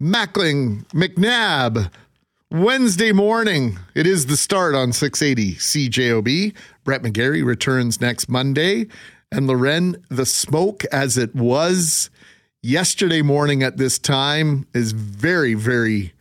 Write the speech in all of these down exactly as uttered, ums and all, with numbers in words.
Mackling, McNabb. Wednesday morning, it is the start on six eighty C J O B. Brett McGarry returns next Monday. And Loren, the smoke as it was yesterday morning at this time is very, very,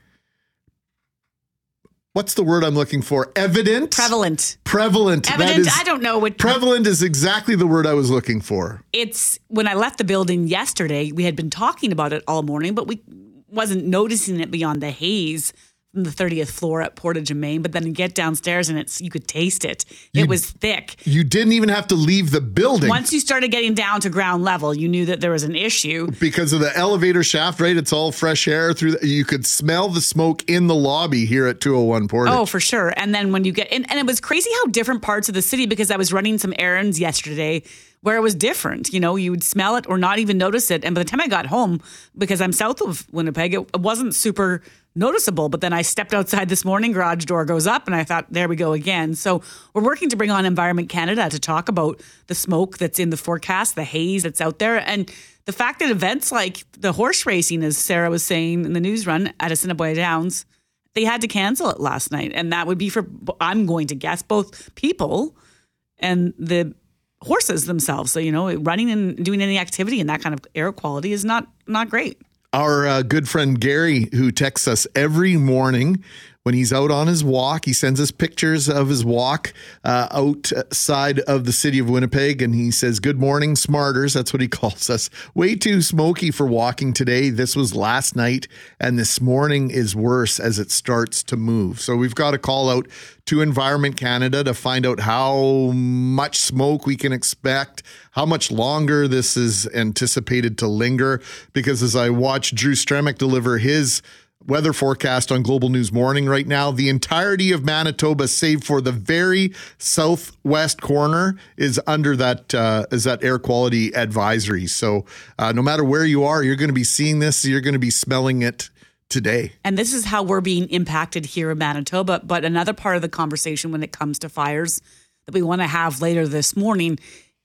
what's the word I'm looking for? Evident? Prevalent. Prevalent. Evident, that is, I don't know what... Prevalent is exactly the word I was looking for. It's, when I left the building yesterday, we had been talking about it all morning, but we wasn't noticing it beyond the haze from the thirtieth floor at Portage and Main, but then you get downstairs and it's you could taste it. You, it was thick. You didn't even have to leave the building. Once you started getting down to ground level, you knew that there was an issue. Because of the elevator shaft, right? It's all fresh air through. The, you could smell the smoke in the lobby here at two oh one Portage. Oh, for sure. And then when you get in, and, and it was crazy how different parts of the city, because I was running some errands yesterday where it was different. You know, you would smell it or not even notice it. And by the time I got home, because I'm south of Winnipeg, it, it wasn't super noticeable. But then I stepped outside this morning, garage door goes up, and I thought, there we go again. So we're working to bring on Environment Canada to talk about the smoke that's in the forecast, the haze that's out there, and the fact that events like the horse racing, as Sarah was saying in the news run at Assiniboia Downs, they had to cancel it last night. And that would be for, I'm going to guess, both people and the horses themselves. So, you know, running and doing any activity in that kind of air quality is not not great. Our uh, good friend Gary, who texts us every morning when he's out on his walk, he sends us pictures of his walk uh, outside of the city of Winnipeg. And he says, good morning, smarters. That's what he calls us. Way too smoky for walking today. This was last night. And this morning is worse as it starts to move. So we've got a call out to Environment Canada to find out how much smoke we can expect, how much longer this is anticipated to linger. Because as I watch Drew Stremick deliver his weather forecast on Global News Morning right now, the entirety of Manitoba, save for the very southwest corner, is under that uh, is that air quality advisory. So uh, no matter where you are, you're going to be seeing this. You're going to be smelling it today. And this is how we're being impacted here in Manitoba. But another part of the conversation when it comes to fires that we want to have later this morning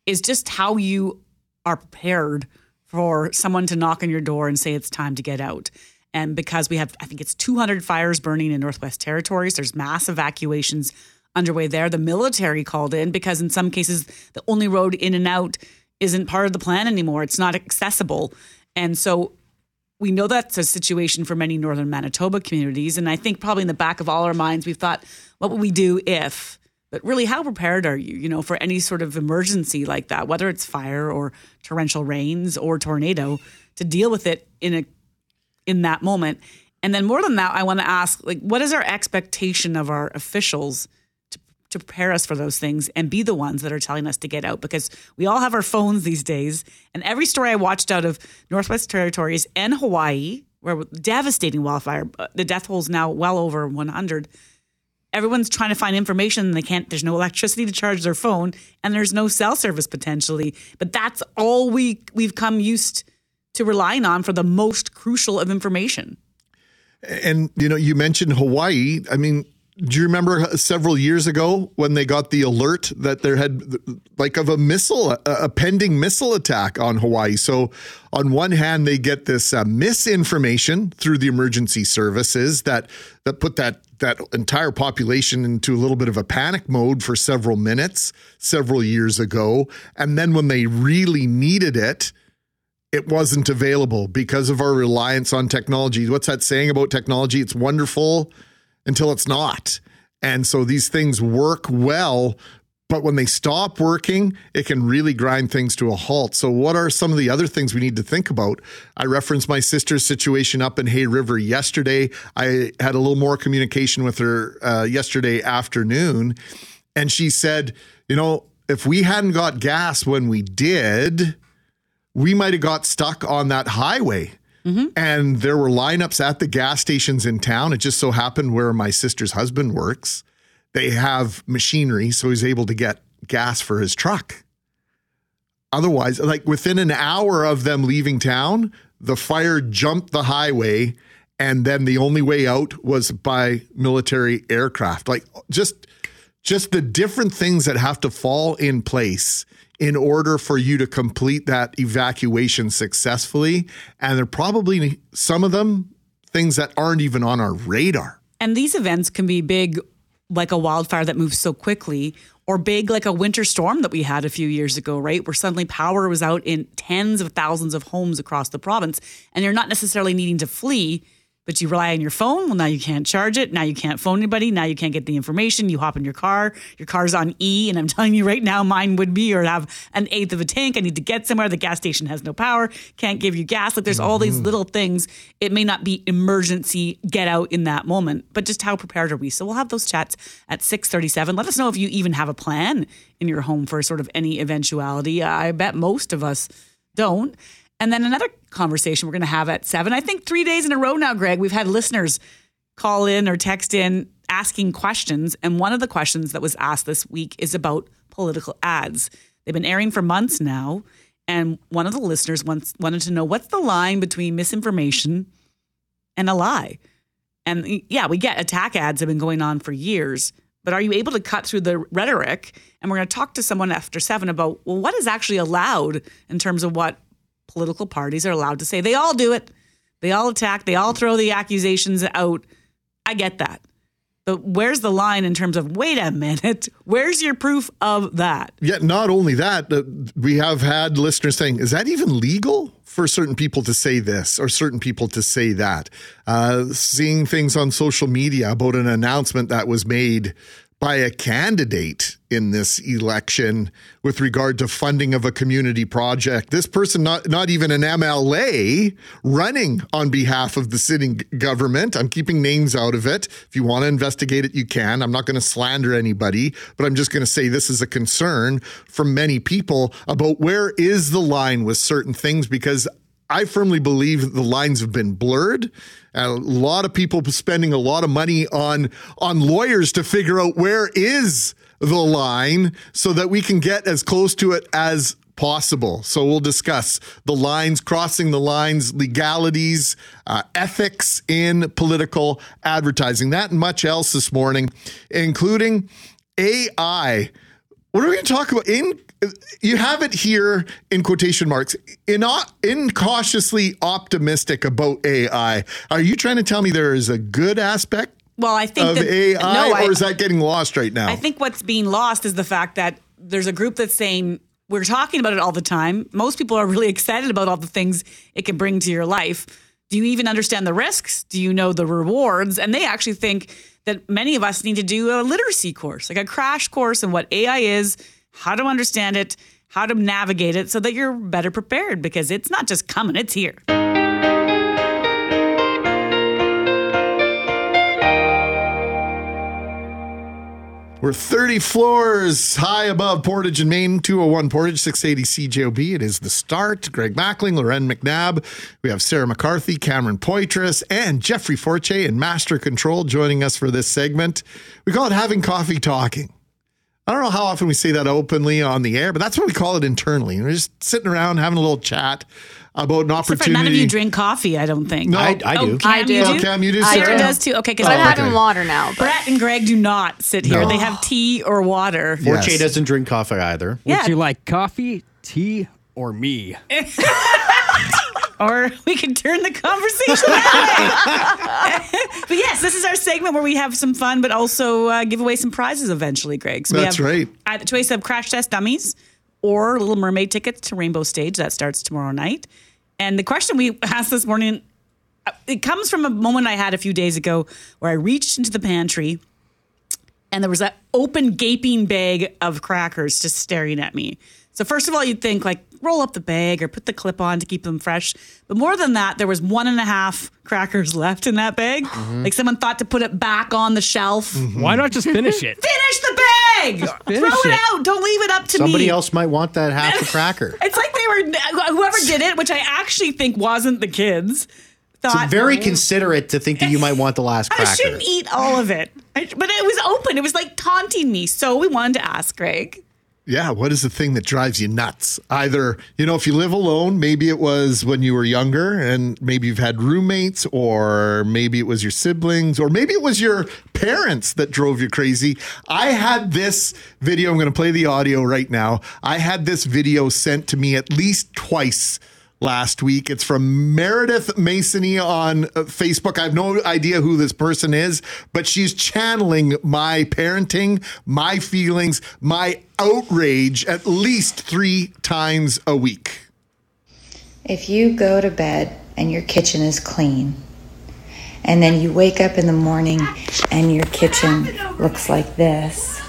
is just how you are prepared for someone to knock on your door and say it's time to get out. And because we have, I think it's two hundred fires burning in Northwest Territories, there's mass evacuations underway there. The military called in because in some cases, the only road in and out isn't part of the plan anymore. It's not accessible. And so we know that's a situation for many northern Manitoba communities. And I think probably in the back of all our minds, we've thought, what would we do if? But really, how prepared are you, you know, for any sort of emergency like that, whether it's fire or torrential rains or tornado, to deal with it in a in that moment. And then more than that, I want to ask, like, what is our expectation of our officials to, to prepare us for those things and be the ones that are telling us to get out? Because we all have our phones these days. And every story I watched out of Northwest Territories and Hawaii, where devastating wildfire, the death toll is now well over one hundred. Everyone's trying to find information and they can't, there's no electricity to charge their phone and there's no cell service potentially. But that's all we we've come used to. to relying on for the most crucial of information. And, you know, you mentioned Hawaii. I mean, do you remember several years ago when they got the alert that there had like of a missile, a, a pending missile attack on Hawaii? So on one hand, they get this uh, misinformation through the emergency services that that put that that entire population into a little bit of a panic mode for several minutes, several years ago. And then when they really needed it, it wasn't available because of our reliance on technology. What's that saying about technology? It's wonderful until it's not. And so these things work well, but when they stop working, it can really grind things to a halt. So what are some of the other things we need to think about? I referenced my sister's situation up in Hay River yesterday. I had a little more communication with her uh, yesterday afternoon. And she said, you know, if we hadn't got gas when we did, we might have got stuck on that highway. Mm-hmm. And there were lineups at the gas stations in town. It just so happened where my sister's husband works, they have machinery, so he's able to get gas for his truck. Otherwise, like within an hour of them leaving town, the fire jumped the highway, and then the only way out was by military aircraft. Like just, just the different things that have to fall in place in order for you to complete that evacuation successfully. And there are probably some of them things that aren't even on our radar. And these events can be big, like a wildfire that moves so quickly, or big like a winter storm that we had a few years ago, right? Where suddenly power was out in tens of thousands of homes across the province, and you're not necessarily needing to flee, but you rely on your phone. Well, now you can't charge it. Now you can't phone anybody. Now you can't get the information. You hop in your car. Your car's on E, and I'm telling you right now, mine would be, or have an eighth of a tank. I need to get somewhere. The gas station has no power. Can't give you gas. Like, there's all these little things. It may not be emergency get out in that moment, but just how prepared are we? So we'll have those chats at six thirty-seven. Let us know if you even have a plan in your home for sort of any eventuality. I bet most of us don't. And then another conversation we're going to have at seven. I think three days in a row now, Greg, we've had listeners call in or text in asking questions. And one of the questions that was asked this week is about political ads. They've been airing for months now. And one of the listeners wants, wanted to know, what's the line between misinformation and a lie? And yeah, we get attack ads have been going on for years, but are you able to cut through the rhetoric? And we're going to talk to someone after seven about, well, what is actually allowed in terms of what political parties are allowed to say. They all do it. They all attack. They all throw the accusations out. I get that. But where's the line in terms of, wait a minute, where's your proof of that? Yet not only that, we have had listeners saying, is that even legal for certain people to say this or certain people to say that? Uh, seeing things on social media about an announcement that was made by a candidate in this election with regard to funding of a community project. This person, not, not even an M L A, running on behalf of the sitting government. I'm keeping names out of it. If you want to investigate it, you can. I'm not going to slander anybody, but I'm just going to say this is a concern from many people about where is the line with certain things, because I firmly believe the lines have been blurred. A lot of people spending a lot of money on on lawyers to figure out where is the line so that we can get as close to it as possible. So we'll discuss the lines, crossing the lines, legalities, uh, ethics in political advertising, that and much else this morning, including A I. What are we going to talk about? In You have it here in quotation marks, Ina- incautiously optimistic about A I. Are you trying to tell me there is a good aspect well, I think of that, A I, no, or I, is that getting lost right now? I think what's being lost is the fact that there's a group that's saying, we're talking about it all the time. Most people are really excited about all the things it can bring to your life. Do you even understand the risks? Do you know the rewards? And they actually think that many of us need to do a literacy course, like a crash course in what A I is, how to understand it, how to navigate it so that you're better prepared, because it's not just coming, it's here. We're thirty floors high above Portage and Main, two oh one Portage, six eighty C J O B. It is the start. Greg Mackling, Loren McNabb. We have Sarah McCarthy, Cameron Poitras, and Jeffrey Forche in Master Control joining us for this segment. We call it Having Coffee Talking. I don't know how often we say that openly on the air, but that's what we call it internally. We're just sitting around having a little chat about an opportunity. Except for none of you drink coffee, I don't think. No, I, I do. Oh, Cam, I do. No, Cam, you do. Sarah I do. does too. Okay, because oh, I'm okay. having water now. But. Brett and Greg do not sit here. No. They have tea or water. Forche yes. doesn't drink coffee either. Yeah. Would you like coffee, tea, or me? Or we can turn the conversation that way. But yes, this is our segment where we have some fun, but also uh, give away some prizes eventually, Greg. So That's we have, right. I have a choice of Crash Test Dummies or Little Mermaid tickets to Rainbow Stage. That starts tomorrow night. And the question we asked this morning, it comes from a moment I had a few days ago where I reached into the pantry and there was an open, gaping bag of crackers just staring at me. So first of all, you'd think, like, roll up the bag or put the clip on to keep them fresh. But more than that, there was one and a half crackers left in that bag. Mm-hmm. Like someone thought to put it back on the shelf. Mm-hmm. Why not just finish it? Finish the bag! Just finish Throw it out! Don't leave it up to Somebody me. Somebody else might want that half a cracker. It's like they were, whoever did it, which I actually think wasn't the kids, thought, it's very oh, considerate to think that you might want the last cracker. I shouldn't eat all of it. I, but it was open. It was like taunting me. So we wanted to ask Greg. Yeah, what is the thing that drives you nuts? Either, you know, if you live alone, maybe it was when you were younger and maybe you've had roommates, or maybe it was your siblings, or maybe it was your parents that drove you crazy. I had this video. I'm going to play the audio right now. I had this video sent to me at least twice last week. It's from Meredith Masony on Facebook. I have no idea who this person is, but she's channeling my parenting, my feelings, my outrage at least three times a week. If you go to bed and your kitchen is clean, and then you wake up in the morning and your kitchen looks like this,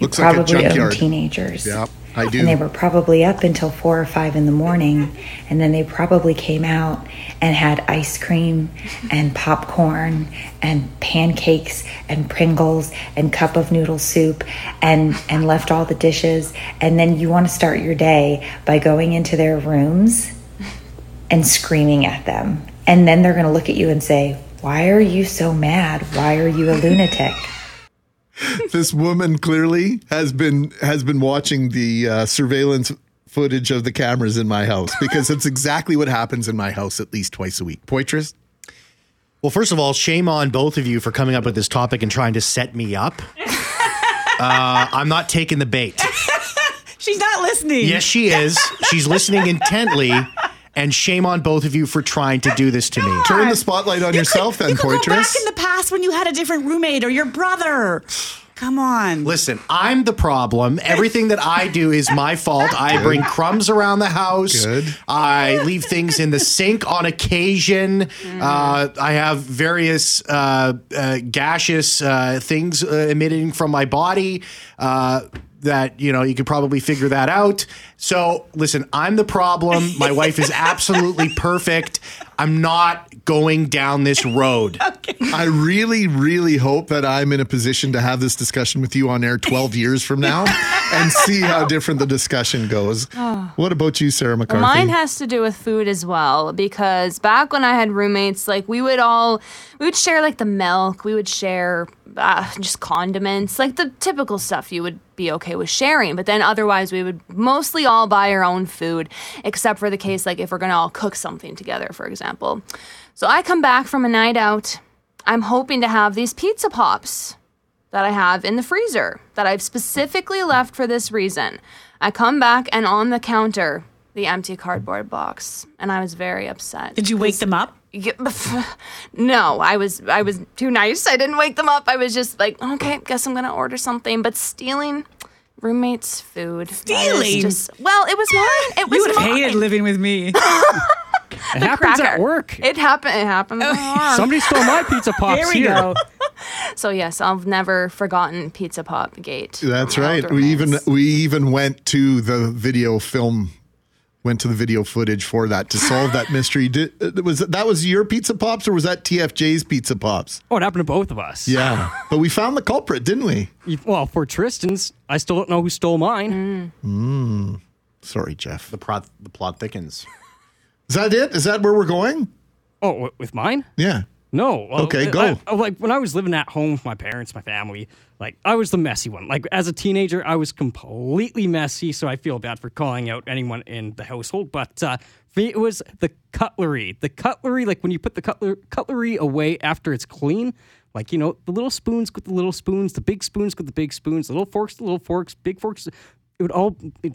looks like a junkyard. Probably own teenagers. Yep, I do. And they were probably up until four or five in the morning, and then they probably came out and had ice cream and popcorn and pancakes and Pringles and cup of noodle soup and, and left all the dishes. And then you want to start your day by going into their rooms and screaming at them. And then they're going to look at you and say, "Why are you so mad? Why are you a lunatic?" This woman clearly has been has been watching the uh, surveillance footage of the cameras in my house, because that's exactly what happens in my house at least twice a week. Poitras? Well, first of all, shame on both of you for coming up with this topic and trying to set me up. Uh, I'm not taking the bait. She's not listening. Yes, she is. She's listening intently. And shame on both of you for trying to do this to me. God. Turn the spotlight on you yourself, could, then, you could Poitras. Go back in the past when you had a different roommate or your brother. Come on. Listen, I'm the problem. Everything that I do is my fault. Good. I bring crumbs around the house. Good. I leave things in the sink on occasion. Mm. Uh, I have various uh, uh, gaseous uh, things uh, emitting from my body. Uh That, you know, you could probably figure that out. So, listen, I'm the problem. My wife is absolutely perfect. I'm not going down this road. Okay. I really, really hope that I'm in a position to have this discussion with you on air twelve years from now and see how different the discussion goes. Oh. What about you, Sarah McCarthy? Mine has to do with food as well, because back when I had roommates, like, we would all, we would share, like, the milk. We would share uh, just condiments, like the typical stuff you would be okay with sharing. But then otherwise, we would mostly all buy our own food, except for the case, like, if we're going to all cook something together, for example. Example. So I come back from a night out. I'm hoping to have these pizza pops that I have in the freezer that I've specifically left for this reason. I come back, and on the counter, the empty cardboard box, and I was very upset. Did you wake them up? No, I was I was too nice. I didn't wake them up. I was just like, okay, guess I'm gonna order something. But stealing roommates' food, stealing. Just, well, it was mine. It was you would have hated living with me. It the happens cracker. At work. It happened. It happened. Somebody stole my pizza pops. Here we here. Go. So yes, I've never forgotten Pizza Pop Gate. That's right. We even we even went to the video film, went to the video footage for that to solve that mystery. Did, was that was your pizza pops or was that T F J's pizza pops? Oh, it happened to both of us. Yeah, but we found the culprit, didn't we? Well, for Tristan's, I still don't know who stole mine. Mm. Mm. Sorry, Jeff. The plot the plot thickens. Is that it? Is that where we're going? Oh, with mine? Yeah. No. Well, okay, go. I, like when I was living at home with my parents, my family, like I was the messy one. Like as a teenager, I was completely messy, so I feel bad for calling out anyone in the household. But uh, for me, it was the cutlery. The cutlery, like when you put the cutler- cutlery away after it's clean, like, you know, the little spoons with the little spoons, the big spoons with the big spoons, the little forks, the little forks, big forks. It would all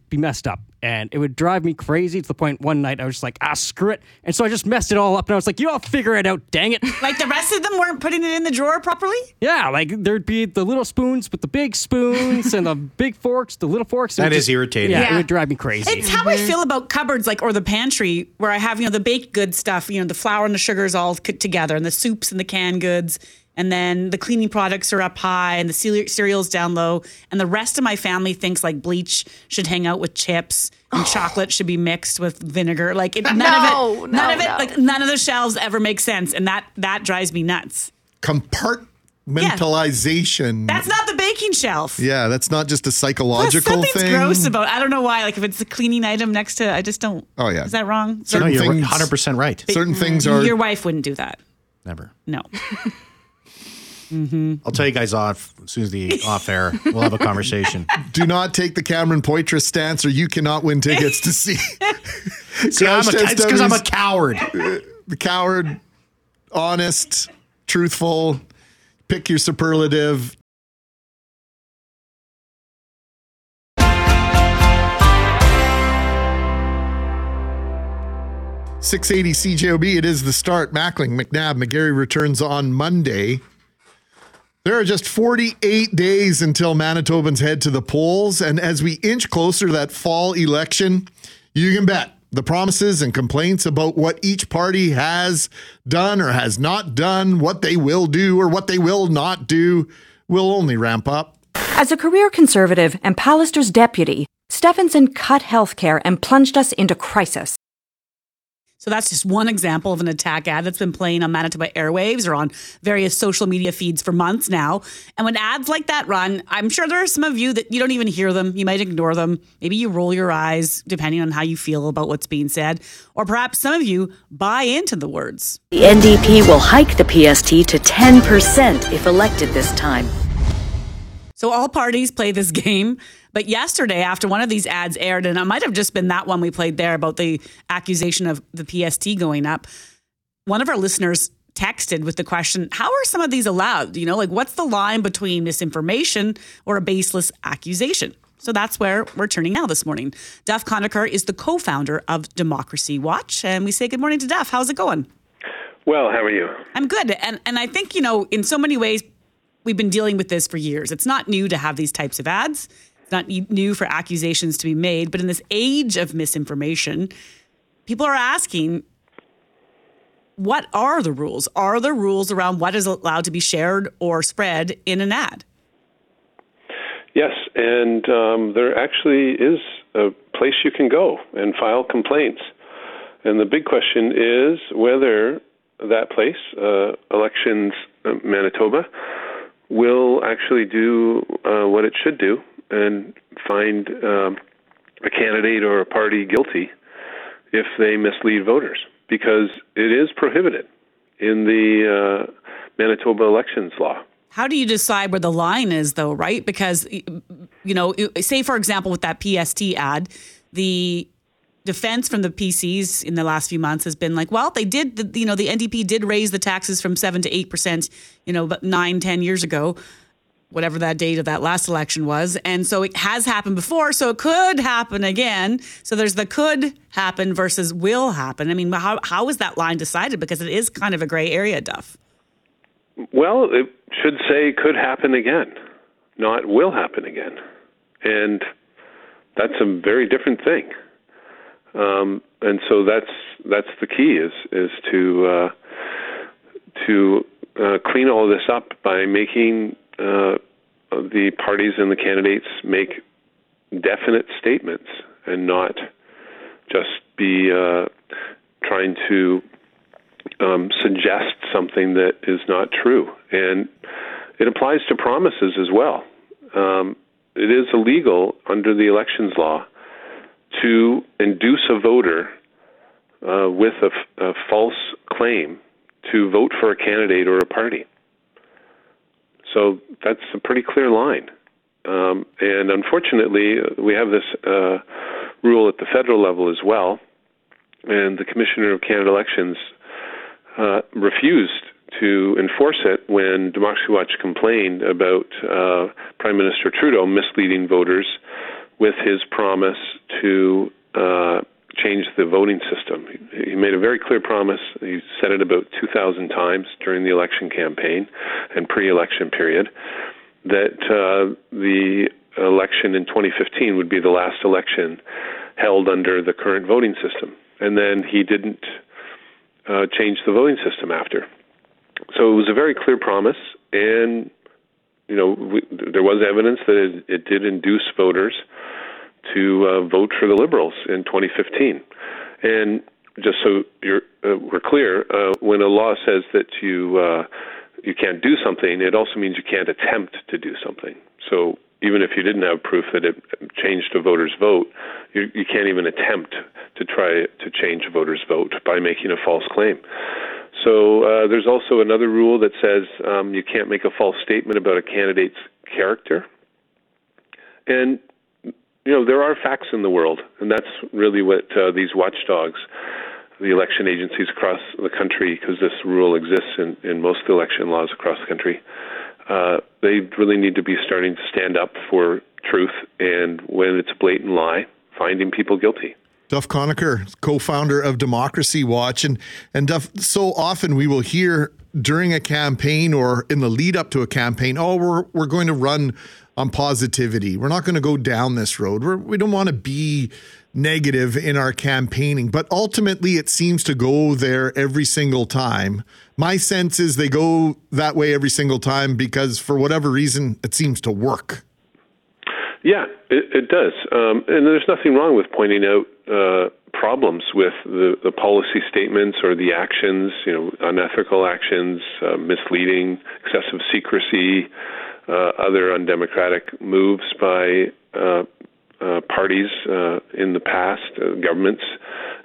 be messed up, and it would drive me crazy to the point one night I was just like, ah, screw it. And so I just messed it all up, and I was like, you all figure it out, dang it. Like the rest of them weren't putting it in the drawer properly? Yeah, like there'd be the little spoons with the big spoons and the big forks, the little forks. That is just irritating. Yeah, yeah, it would drive me crazy. It's how I feel about cupboards, like, or the pantry, where I have, you know, the baked good stuff, you know, the flour and the sugars all together, and the soups and the canned goods. And then the cleaning products are up high and the cereal's down low. And the rest of my family thinks like bleach should hang out with chips and oh. chocolate should be mixed with vinegar. Like it, none no, of it, none no, of it, no. like none of the shelves ever make sense. And that, that drives me nuts. Compartmentalization. Yeah. That's not the baking shelf. Yeah. That's not just a psychological thing. That's gross about it. I don't know why. Like if it's the cleaning item next to, I just don't. Oh yeah. Is that wrong? Certain no, you're things, one hundred percent right. Certain things are. Your wife wouldn't do that. Never. No. Mm-hmm. I'll tell you guys off as soon as the off air. We'll have a conversation. Do not take the Cameron Poitras stance, or you cannot win tickets to see. See, I'm a, it's because I'm a coward. Uh, the coward, honest, truthful. Pick your superlative. six eighty C J O B, it is the start. Mackling, McNabb, McGarry returns on Monday. There are just forty-eight days until Manitobans head to the polls. And as we inch closer to that fall election, you can bet the promises and complaints about what each party has done or has not done, what they will do or what they will not do, will only ramp up. As a career conservative and Pallister's deputy, Stephenson cut healthcare and plunged us into crisis. So that's just one example of an attack ad that's been playing on Manitoba airwaves or on various social media feeds for months now. And when ads like that run, I'm sure there are some of you that you don't even hear them. You might ignore them. Maybe you roll your eyes, depending on how you feel about what's being said. Or perhaps some of you buy into the words. The N D P will hike the P S T to ten percent if elected this time. So all parties play this game. But yesterday, after one of these ads aired, and it might have just been that one we played there about the accusation of the P S T going up, one of our listeners texted with the question, how are some of these allowed? You know, like, what's the line between misinformation or a baseless accusation? So that's where we're turning now this morning. Duff Conacher is the co-founder of Democracy Watch. And we say good morning to Duff. How's it going? Well, how are you? I'm good. And, and I think, you know, in so many ways, we've been dealing with this for years. It's not new to have these types of ads. It's not new for accusations to be made. But in this age of misinformation, people are asking, what are the rules? Are there rules around what is allowed to be shared or spread in an ad? Yes, and um, there actually is a place you can go and file complaints. And the big question is whether that place, uh, Elections Manitoba, will actually do uh, what it should do and find um, a candidate or a party guilty if they mislead voters, because it is prohibited in the uh, Manitoba elections law. How do you decide where the line is, though, right? Because, you know, say, for example, with that P S T ad, the defense from the P Cs in the last few months has been like, well, they did, the, you know, the N D P did raise the taxes from seven to eight percent, you know, but nine, ten years ago, whatever that date of that last election was. And so it has happened before, so it could happen again. So there's the could happen versus will happen. I mean, how how is that line decided? Because it is kind of a gray area, Duff. Well, it should say could happen again, not will happen again. And that's a very different thing. Um, and so that's that's the key is is to uh, to uh, clean all this up by making uh, the parties and the candidates make definite statements and not just be uh, trying to um, suggest something that is not true. And it applies to promises as well. Um, it is illegal under the elections law to induce a voter uh, with a, f- a false claim to vote for a candidate or a party. So that's a pretty clear line. Um, and unfortunately, we have this uh, rule at the federal level as well, and the Commissioner of Canada Elections uh, refused to enforce it when Democracy Watch complained about uh, Prime Minister Trudeau misleading voters with his promise to uh, change the voting system. He made a very clear promise. He said it about two thousand times during the election campaign and pre-election period that uh, the election in twenty fifteen would be the last election held under the current voting system. And then he didn't uh, change the voting system after. So it was a very clear promise, and you know, we, there was evidence that it, it did induce voters to uh, vote for the Liberals in twenty fifteen. And just so you're, uh, we're clear, uh, when a law says that you uh, you can't do something, it also means you can't attempt to do something. So even if you didn't have proof that it changed a voter's vote, you, you can't even attempt to try to change a voter's vote by making a false claim. So uh, there's also another rule that says um, you can't make a false statement about a candidate's character. And, you know, there are facts in the world, and that's really what uh, these watchdogs, the election agencies across the country, because this rule exists in, in most election laws across the country, uh, they really need to be starting to stand up for truth, and when it's a blatant lie, finding people guilty. Duff Conacher, co-founder of Democracy Watch. And, and Duff, so often we will hear during a campaign or in the lead up to a campaign, oh, we're we're going to run on positivity. We're not going to go down this road. We're, we don't want to be negative in our campaigning. But ultimately, it seems to go there every single time. My sense is they go that way every single time because for whatever reason, it seems to work. Yeah, it, it does. Um, and there's nothing wrong with pointing out uh, problems with the, the policy statements or the actions, you know, unethical actions, uh, misleading, excessive secrecy, uh, other undemocratic moves by uh, uh, parties uh, in the past, uh, governments,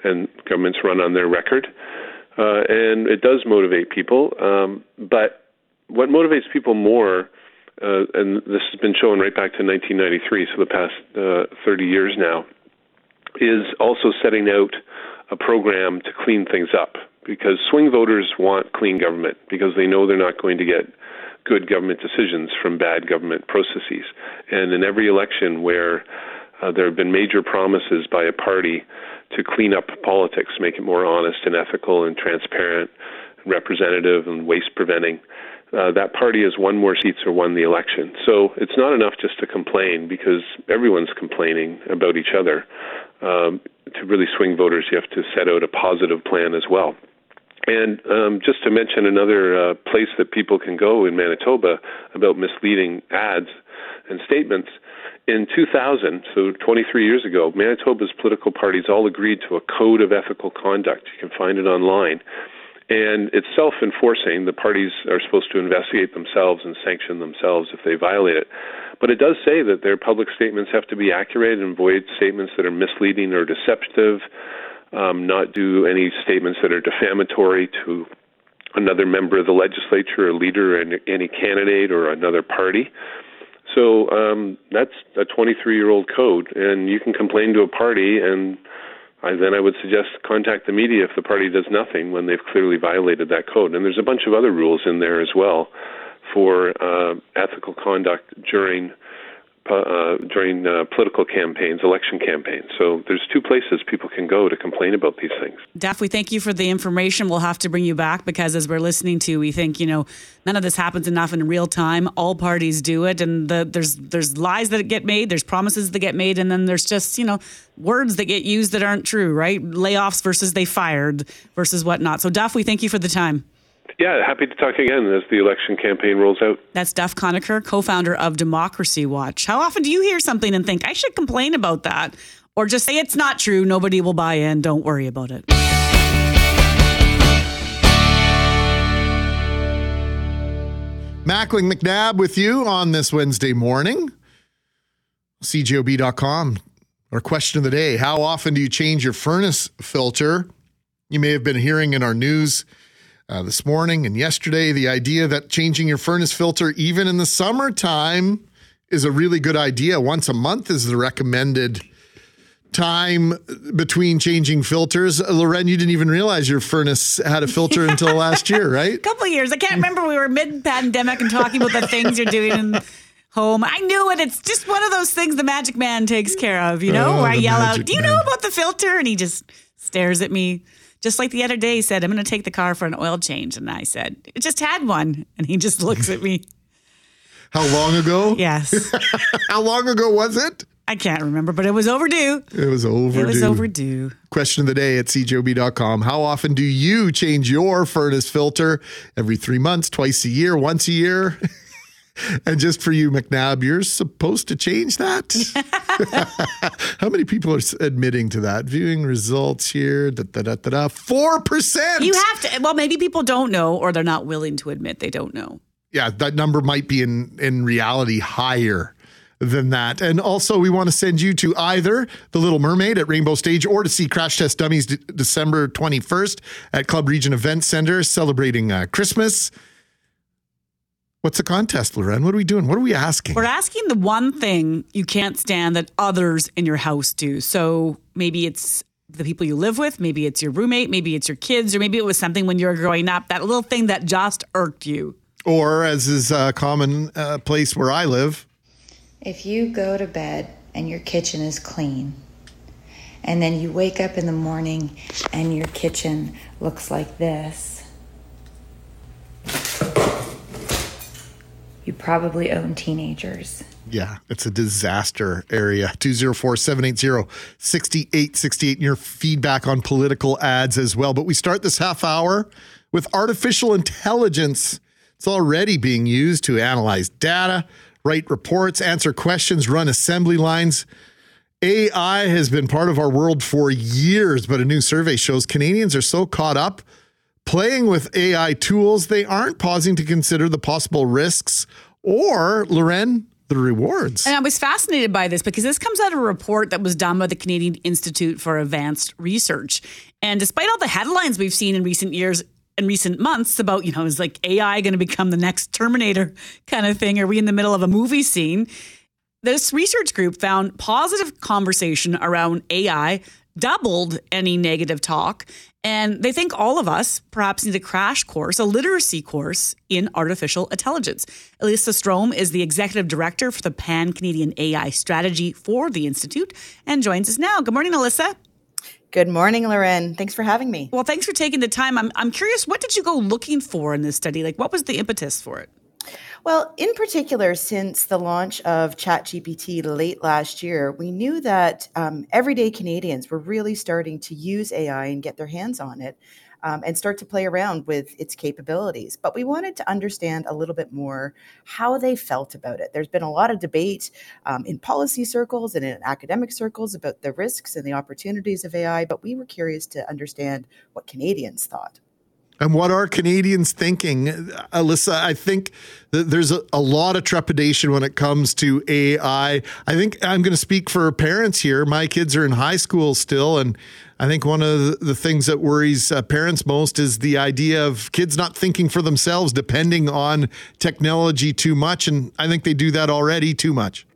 and governments run on their record. Uh, and it does motivate people. Um, but what motivates people more Uh, and this has been shown right back to nineteen ninety-three, so the past uh, thirty years now, is also setting out a program to clean things up, because swing voters want clean government, because they know they're not going to get good government decisions from bad government processes. And in every election where uh, there have been major promises by a party to clean up politics, make it more honest and ethical and transparent, representative and waste-preventing, Uh, that party has won more seats or won the election. So it's not enough just to complain, because everyone's complaining about each other. Um, to really swing voters, you have to set out a positive plan as well. And um, just to mention another uh, place that people can go in Manitoba about misleading ads and statements, in two thousand, so twenty-three years ago, Manitoba's political parties all agreed to a code of ethical conduct. You can find it online. And it's self-enforcing. The parties are supposed to investigate themselves and sanction themselves if they violate it. But it does say that their public statements have to be accurate and avoid statements that are misleading or deceptive, um, not do any statements that are defamatory to another member of the legislature or leader or any candidate or another party. So um, that's a twenty-three-year-old code, and you can complain to a party and I, then I would suggest contact the media if the party does nothing when they've clearly violated that code. And there's a bunch of other rules in there as well for uh, ethical conduct during uh, during uh, political campaigns, election campaigns. So there's two places people can go to complain about these things. Duff, we thank you for the information. We'll have to bring you back because as we're listening to you, we think, you know, none of this happens enough in real time. All parties do it. And the, there's there's lies that get made. There's promises that get made. And then there's just, you know, words that get used that aren't true, right? Layoffs versus they fired versus whatnot. So Duff, we thank you for the time. Yeah, happy to talk again as the election campaign rolls out. That's Duff Conacher, co-founder of Democracy Watch. How often do you hear something and think, I should complain about that? Or just say it's not true, nobody will buy in, don't worry about it. Mackling McNabb with you on this Wednesday morning. C J O B dot com. Our question of the day, how often do you change your furnace filter? You may have been hearing in our news Uh, this morning and yesterday, the idea that changing your furnace filter even in the summertime is a really good idea. Once a month is the recommended time between changing filters. Loren, you didn't even realize your furnace had a filter until last year, right? A couple of years. I can't remember. We were mid-pandemic and talking about the things you're doing in home. I knew it. It's just one of those things the magic man takes care of, you know, oh, where I yell out, do you man. know about the filter? And he just stares at me. Just like the other day, he said, I'm going to take the car for an oil change. And I said, it just had one. And he just looks at me. How long ago? Yes. How long ago was it? I can't remember, but it was overdue. It was overdue. It was overdue. Question of the day at C J O B dot com. How often do you change your furnace filter? Every three months, twice a year, once a year? And just for you, McNabb, you're supposed to change that? How many people are admitting to that? Viewing results here, da, da, da, da, da. four percent! You have to, well, maybe people don't know or they're not willing to admit they don't know. Yeah, that number might be in, in reality higher than that. And also, we want to send you to either The Little Mermaid at Rainbow Stage or to see Crash Test Dummies d- December twenty-first at Club Region Event Center celebrating uh, Christmas. What's the contest, Loren? What are we doing? What are we asking? We're asking the one thing you can't stand that others in your house do. So maybe it's the people you live with, maybe it's your roommate, maybe it's your kids, or maybe it was something when you were growing up, that little thing that just irked you. Or as is a common uh, place where I live. If you go to bed and your kitchen is clean And then you wake up in the morning and your kitchen looks like this. You probably own teenagers. Yeah, it's a disaster area. two oh four, seven eight zero, six eight six eight. And your feedback on political ads as well. But we start this half hour with artificial intelligence. It's already being used to analyze data, write reports, answer questions, run assembly lines. A I has been part of our world for years, but a new survey shows Canadians are so caught up playing with A I tools, they aren't pausing to consider the possible risks or, Loren, the rewards. And I was fascinated by this because this comes out of a report that was done by the Canadian Institute for Advanced Research. And despite all the headlines we've seen in recent years, in recent months about, you know, is like A I going to become the next Terminator kind of thing? Are we in the middle of a movie scene? This research group found positive conversation around A I doubled any negative talk. And they think all of us perhaps need a crash course, a literacy course in artificial intelligence. Alyssa Strom is the executive director for the Pan-Canadian A I strategy for the Institute and joins us now. Good morning, Alyssa. Good morning, Loren. Thanks for having me. Well, thanks for taking the time. I'm, I'm curious, what did you go looking for in this study? Like, what was the impetus for it? Well, in particular, since the launch of ChatGPT late last year, we knew that um, everyday Canadians were really starting to use A I and get their hands on it um, and start to play around with its capabilities. But we wanted to understand a little bit more how they felt about it. There's been a lot of debate um, in policy circles and in academic circles about the risks and the opportunities of A I, but we were curious to understand what Canadians thought. And what are Canadians thinking? Alyssa, I think that there's a, a lot of trepidation when it comes to A I. I think I'm going to speak for parents here. My kids are in high school still, and I think one of the things that worries uh, parents most is the idea of kids not thinking for themselves, depending on technology too much, and I think they do that already too much.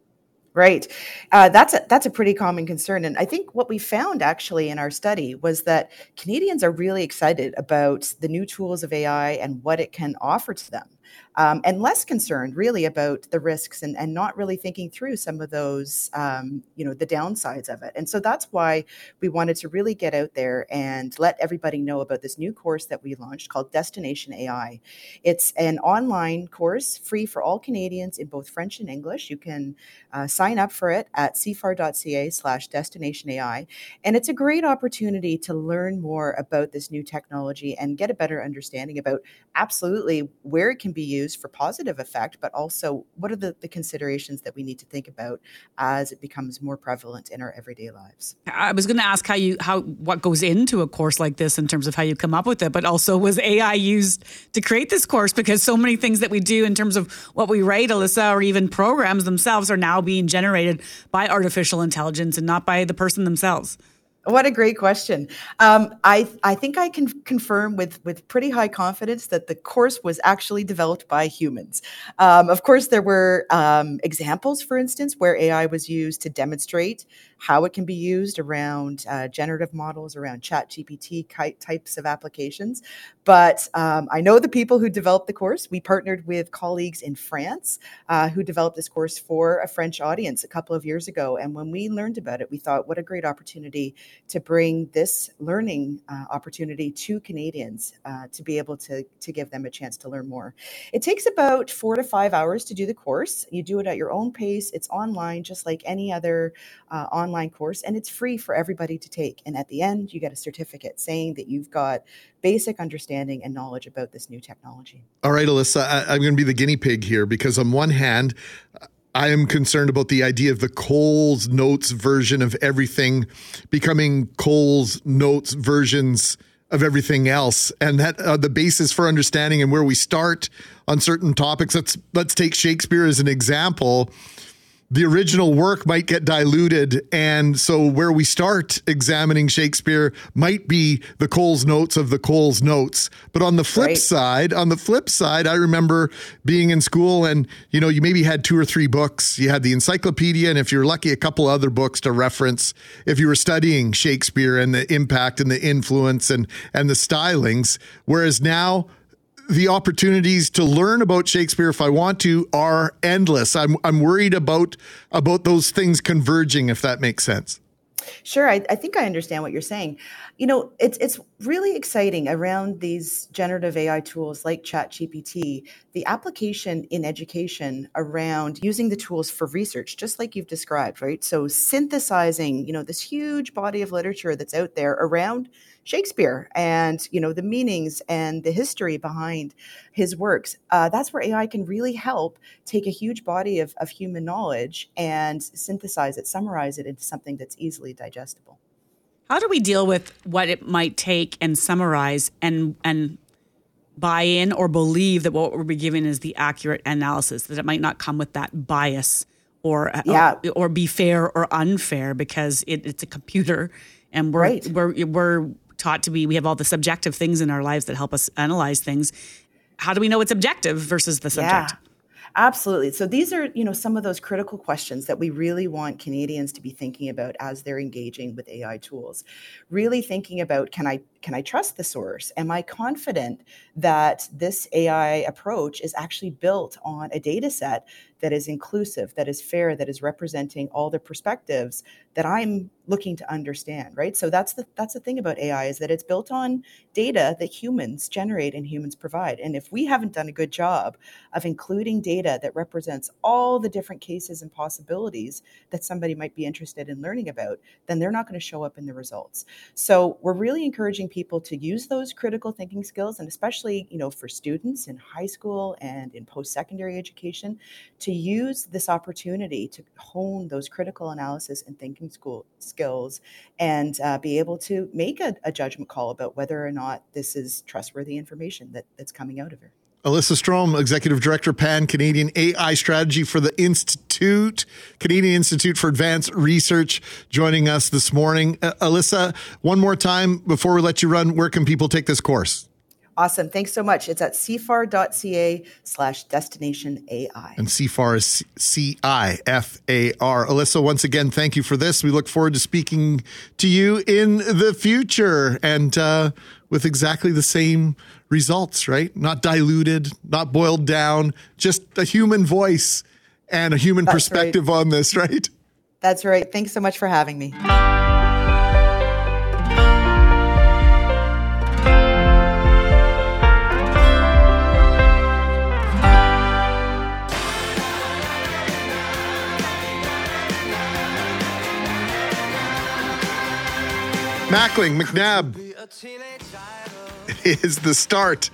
Right. Uh, that's a, that's a pretty common concern. And I think what we found actually in our study was that Canadians are really excited about the new tools of A I and what it can offer to them. Um, and less concerned really about the risks and, and not really thinking through some of those, um, you know, the downsides of it. And so that's why we wanted to really get out there and let everybody know about this new course that we launched called Destination A I. It's an online course free for all Canadians in both French and English. You can uh, sign up for it at cfar.ca slash destination AI. And it's a great opportunity to learn more about this new technology and get a better understanding about absolutely where it can be be used for positive effect, but also what are the, the considerations that we need to think about as it becomes more prevalent in our everyday lives. I was going to ask how you, how, what goes into a course like this in terms of how you come up with it, but also was A I used to create this course? Because so many things that we do in terms of what we write, Alyssa, or even programs themselves are now being generated by artificial intelligence and not by the person themselves. What a great question. Um, I I think I can confirm with, with pretty high confidence that the course was actually developed by humans. Um, of course, there were um, examples, for instance, where A I was used to demonstrate how it can be used around uh, generative models, around ChatGPT types of applications. But um, I know the people who developed the course. We partnered with colleagues in France uh, who developed this course for a French audience a couple of years ago. And when we learned about it, we thought, what a great opportunity to bring this learning uh, opportunity to Canadians uh, to be able to, to give them a chance to learn more. It takes about four to five hours to do the course. You do it at your own pace. It's online, just like any other uh, online online course, and it's free for everybody to take. And at the end, you get a certificate saying that you've got basic understanding and knowledge about this new technology. All right, Alyssa, I, I'm going to be the guinea pig here because on one hand, I am concerned about the idea of the Coles Notes version of everything becoming Coles Notes versions of everything else. And that uh, the basis for understanding and where we start on certain topics. Let's, let's take Shakespeare as an example. The original work might get diluted, and so where we start examining Shakespeare might be the Coles Notes of the Coles Notes. But on the flip right. side, on the flip side, I remember being in school and, you know, you maybe had two or three books. You had the encyclopedia, and if you're lucky, a couple other books to reference if you were studying Shakespeare and the impact and the influence and, and the stylings. Whereas now, the opportunities to learn about Shakespeare, if I want to, are endless. I'm I'm worried about about those things converging, if that makes sense. Sure. I, I think I understand what you're saying. You know, it's it's really exciting around these generative A I tools like ChatGPT, the application in education around using the tools for research, just like you've described, right? So synthesizing, you know, this huge body of literature that's out there around Shakespeare and, you know, the meanings and the history behind his works. Uh, that's where A I can really help take a huge body of, of human knowledge and synthesize it, summarize it into something that's easily digestible. How do we deal with what it might take and summarize and and buy in or believe that what we're given is the accurate analysis, that it might not come with that bias or, yeah. or, or be fair or unfair because it, it's a computer and we're right. we're we're taught to be, we have all the subjective things in our lives that help us analyze things. How do we know it's objective versus the subject? Yeah, absolutely. So these are, you know, some of those critical questions that we really want Canadians to be thinking about as they're engaging with A I tools. Really thinking about, can I can I trust the source? Am I confident that this A I approach is actually built on a data set that is inclusive, that is fair, that is representing all the perspectives that I'm looking to understand, right? So that's the that's the thing about A I, is that it's built on data that humans generate and humans provide. And if we haven't done a good job of including data that represents all the different cases and possibilities that somebody might be interested in learning about, then they're not going to show up in the results. So we're really encouraging people to use those critical thinking skills, and especially, you know, for students in high school and in post-secondary education, to to use this opportunity to hone those critical analysis and thinking school skills and uh, be able to make a, a judgment call about whether or not this is trustworthy information that, that's coming out of her. Alyssa Strom, Executive Director, Pan-Canadian A I Strategy for the Institute, Canadian Institute for Advanced Research, joining us this morning. Uh, Alyssa, one more time before we let you run, where can people take this course? Awesome. Thanks so much. It's at cfar.ca slash destination AI. And C FAR is C I F A R. Alyssa, once again, thank you for this. We look forward to speaking to you in the future and uh, with exactly the same results, right? Not diluted, not boiled down, just a human voice and a human That's perspective right. on this, right? That's right. Thanks so much for having me. Mackling, McNabb. It is the start.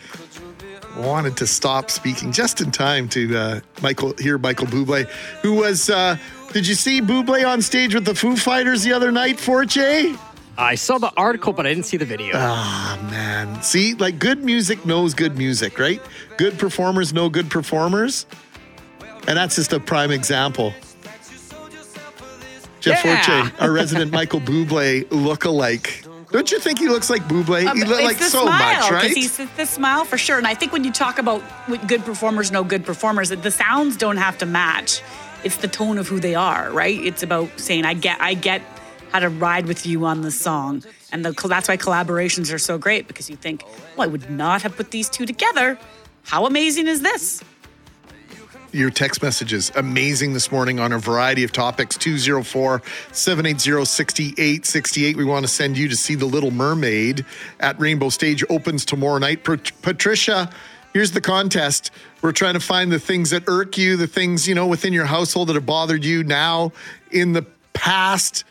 Wanted to stop speaking just in time to uh, Michael hear Michael Bublé, who was. Uh, did you see Bublé on stage with the Foo Fighters the other night, Forche? I saw the article, but I didn't see the video. Ah, oh, man. See, like, good music knows good music, right? Good performers know good performers, and that's just a prime example. Jeff yeah. Forche, our resident Michael Bublé look-alike. Don't you think he looks like Bublé? Um, he looks like so smile, much, right? He's the smile for sure. And I think when you talk about good performers, no good performers, the sounds don't have to match. It's the tone of who they are, right? It's about saying, I get I get how to ride with you on this song. And the, that's why collaborations are so great, because you think, well, I would not have put these two together. How amazing is this? Your text messages, amazing this morning on a variety of topics. two oh four, seven eight zero, six eight six eight. We want to send you to see The Little Mermaid at Rainbow Stage. Opens tomorrow night. Pat- Patricia, here's the contest. We're trying to find the things that irk you, the things, you know, within your household that have bothered you now, in the past.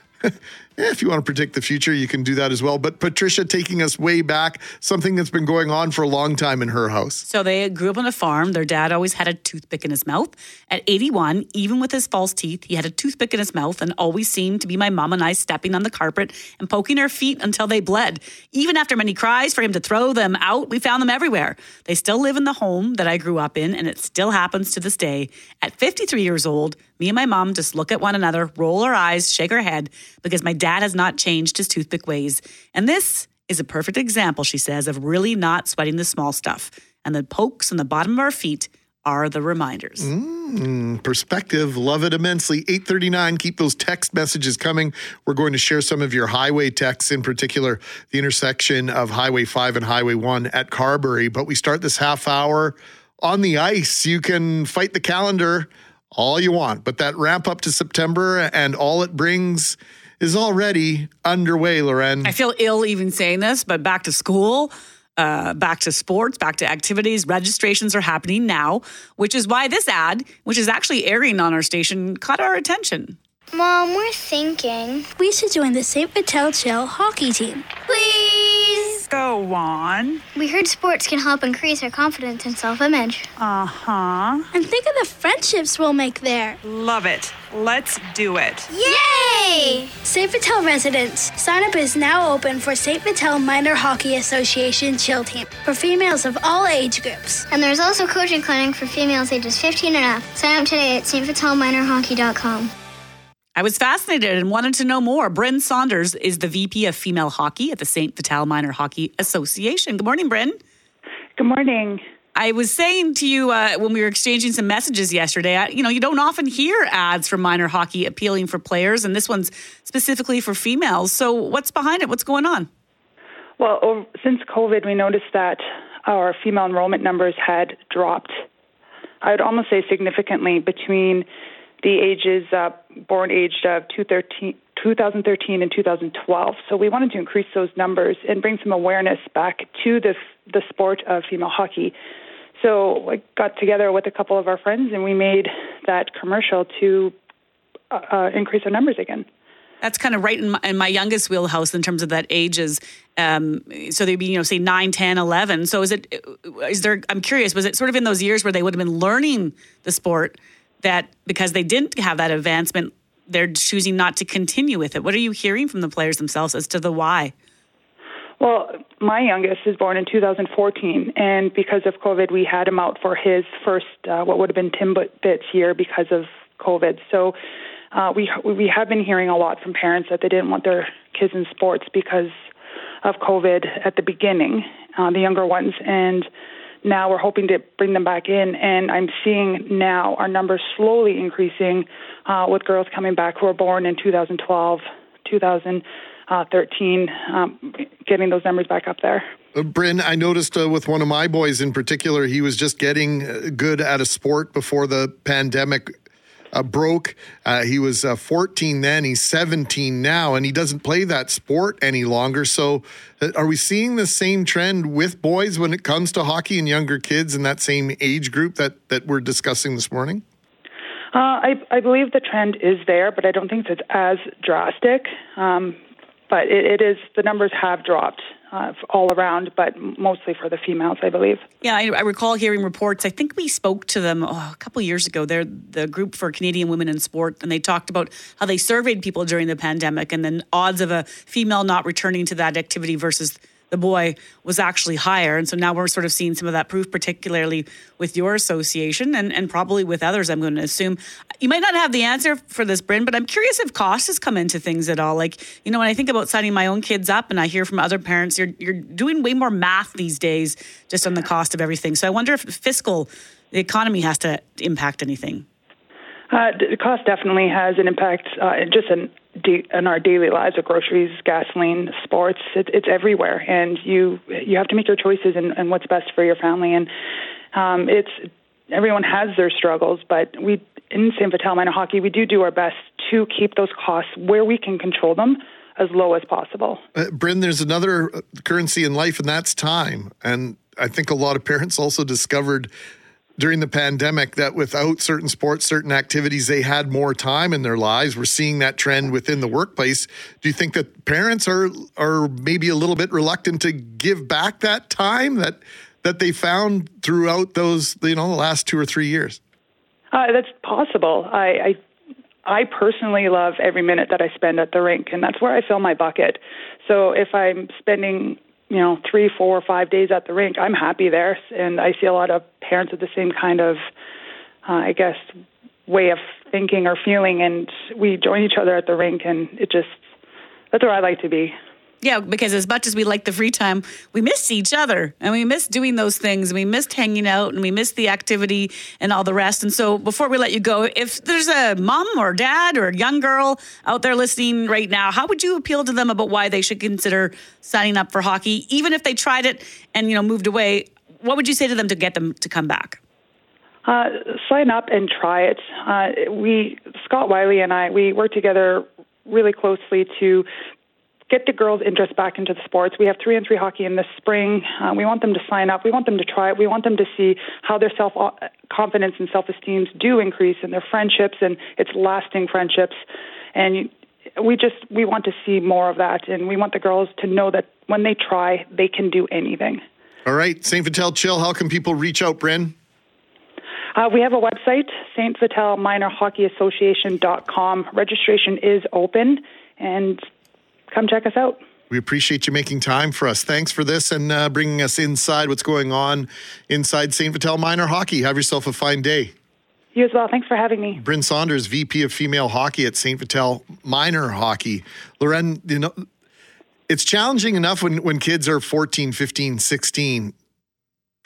If you want to predict the future, you can do that as well. But Patricia taking us way back, something that's been going on for a long time in her house. So they grew up on a farm. Their dad always had a toothpick in his mouth. At eighty-one, even with his false teeth, he had a toothpick in his mouth and always seemed to be my mom and I stepping on the carpet and poking our feet until they bled. Even after many cries for him to throw them out, we found them everywhere. They still live in the home that I grew up in, and it still happens to this day. At fifty-three years old, me and my mom just look at one another, roll our eyes, shake our head, because my dad has not changed his toothpick ways. And this is a perfect example, she says, of really not sweating the small stuff. And the pokes on the bottom of our feet are the reminders. Mm, perspective. Love it immensely. eight thirty-nine. Keep those text messages coming. We're going to share some of your highway texts, in particular, the intersection of Highway five and Highway one at Carberry. But we start this half hour on the ice. You can fight the calendar all you want, but that ramp up to September and all it brings is already underway, Loren. I feel ill even saying this, but back to school, uh, back to sports, back to activities. Registrations are happening now, which is why this ad, which is actually airing on our station, caught our attention. Mom, we're thinking we should join the Saint Vital Chill hockey team. Please! Go on. We heard sports can help increase our confidence and self-image. Uh-huh. And think of the friendships we'll make there. Love it. Let's do it. Yay! Saint Vital residents, sign-up is now open for Saint Vital Minor Hockey Association Chill Team for females of all age groups. And there's also coaching clinic for females ages fifteen and up. Sign up today at st vital minor hockey dot com. I was fascinated and wanted to know more. Bryn Saunders is the V P of Female Hockey at the Saint Vital Minor Hockey Association. Good morning, Bryn. Good morning. I was saying to you uh, when we were exchanging some messages yesterday, I, you know, you don't often hear ads for minor hockey appealing for players, and this one's specifically for females. So what's behind it? What's going on? Well, over, since COVID, we noticed that our female enrollment numbers had dropped, I would almost say significantly, between the ages uh, born aged of two thousand thirteen and two thousand twelve. So we wanted to increase those numbers and bring some awareness back to the the sport of female hockey. So I got together with a couple of our friends and we made that commercial to uh, increase our numbers again. That's kind of right in my, in my youngest wheelhouse in terms of that ages. Um, so they'd be, you know, say nine, ten, eleven. So is it, is there, I'm curious, was it sort of in those years where they would have been learning the sport, that because they didn't have that advancement, they're choosing not to continue with it? What are you hearing from the players themselves as to the why? Well, my youngest is born in two thousand fourteen, and because of COVID, we had him out for his first, uh, what would have been Timbits year because of COVID. So uh, we we have been hearing a lot from parents that they didn't want their kids in sports because of COVID at the beginning, uh, the younger ones, and now we're hoping to bring them back in, and I'm seeing now our numbers slowly increasing uh, with girls coming back who were born in two thousand twelve, two thousand thirteen, um, getting those numbers back up there. Bryn, I noticed uh, with one of my boys in particular, he was just getting good at a sport before the pandemic uh, broke. Uh, he was uh, fourteen then, he's seventeen now, and he doesn't play that sport any longer. So uh, are we seeing the same trend with boys when it comes to hockey and younger kids in that same age group that, that we're discussing this morning? Uh, I, I believe the trend is there, but I don't think it's as drastic. Um, but it, it is, the numbers have dropped Uh, all around, but mostly for the females, I believe. Yeah, I, I recall hearing reports. I think we spoke to them oh, a couple of years ago. They're the group for Canadian Women in Sport, and they talked about how they surveyed people during the pandemic, and the odds of a female not returning to that activity versus the boy was actually higher. And so now we're sort of seeing some of that proof, particularly with your association and, and probably with others, I'm going to assume. You might not have the answer for this, Bryn, but I'm curious if cost has come into things at all. Like, you know, when I think about signing my own kids up and I hear from other parents, you're you're doing way more math these days just on the cost of everything. So I wonder if fiscal, the economy has to impact anything. Uh, the cost definitely has an impact uh, just in, in our daily lives of groceries, gasoline, sports. It, it's everywhere, and you you have to make your choices and, and what's best for your family. And um, it's everyone has their struggles, but we in Saint Vital Minor Hockey, we do do our best to keep those costs where we can control them as low as possible. Uh, Bryn, there's another currency in life, and that's time. And I think a lot of parents also discovered during the pandemic that without certain sports, certain activities, they had more time in their lives. We're seeing that trend within the workplace. Do you think that parents are are maybe a little bit reluctant to give back that time that that they found throughout those, you know, the last two or three years? Uh, that's possible. I, I I personally love every minute that I spend at the rink, and that's where I fill my bucket. So if I'm spending, you know, three, four, five days at the rink, I'm happy there. And I see a lot of parents with the same kind of, uh, I guess, way of thinking or feeling. And we join each other at the rink, and it just, that's where I like to be. Yeah, because as much as we like the free time, we miss each other, and we miss doing those things, and we missed hanging out, and we missed the activity and all the rest. And so before we let you go, if there's a mom or dad or a young girl out there listening right now, how would you appeal to them about why they should consider signing up for hockey, even if they tried it and, you know, moved away? What would you say to them to get them to come back? Uh, sign up and try it. Uh, we Scott Wiley and I, we work together really closely to get the girls' interest back into the sports. We have three on three hockey in the spring. Uh, we want them to sign up. We want them to try it. We want them to see how their self-confidence and self-esteem do increase in their friendships, and it's lasting friendships. And you, we just, we want to see more of that, and we want the girls to know that when they try, they can do anything. All right, Saint Vital Chill, how can people reach out, Bryn? Uh, we have a website, saint vital minor hockey association dot com. Registration is open, and come check us out. We appreciate you making time for us. Thanks for this and uh, bringing us inside what's going on inside Saint Vital Minor Hockey. Have yourself a fine day. You as well. Thanks for having me. Bryn Saunders, V P of Female Hockey at Saint Vital Minor Hockey. Loren, you know, it's challenging enough when, when kids are fourteen, fifteen, sixteen,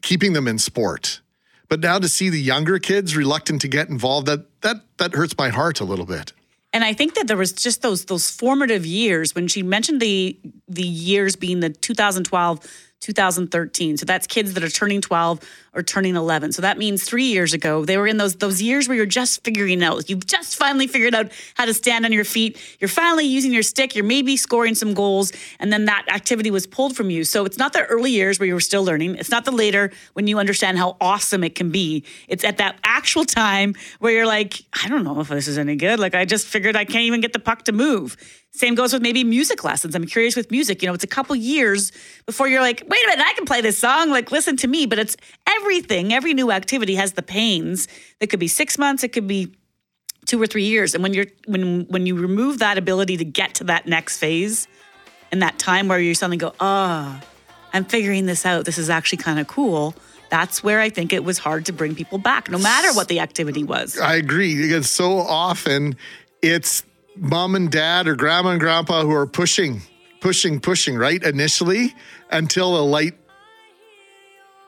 keeping them in sport. But now to see the younger kids reluctant to get involved, that that that hurts my heart a little bit. And I think that there was just those those formative years when she mentioned the the years being the two thousand twelve, two thousand thirteen. So that's kids that are turning twelve or turning eleven. So that means three years ago, they were in those those years where you're just figuring out. You've just finally figured out how to stand on your feet. You're finally using your stick. You're maybe scoring some goals. And then that activity was pulled from you. So it's not the early years where you were still learning. It's not the later when you understand how awesome it can be. It's at that actual time where you're like, I don't know if this is any good. Like, I just figured I can't even get the puck to move. Same goes with maybe music lessons. I'm curious with music. You know, it's a couple years before you're like, wait a minute, I can play this song. Like, listen to me. But it's everything. Every new activity has the pains. It could be six months. It could be two or three years. And when you're when when you remove that ability to get to that next phase and that time where you suddenly go, ah, oh, I'm figuring this out. This is actually kind of cool. That's where I think it was hard to bring people back, no matter what the activity was. I agree. Because so often it's mom and dad or grandma and grandpa who are pushing, pushing, pushing, right? Initially, until a light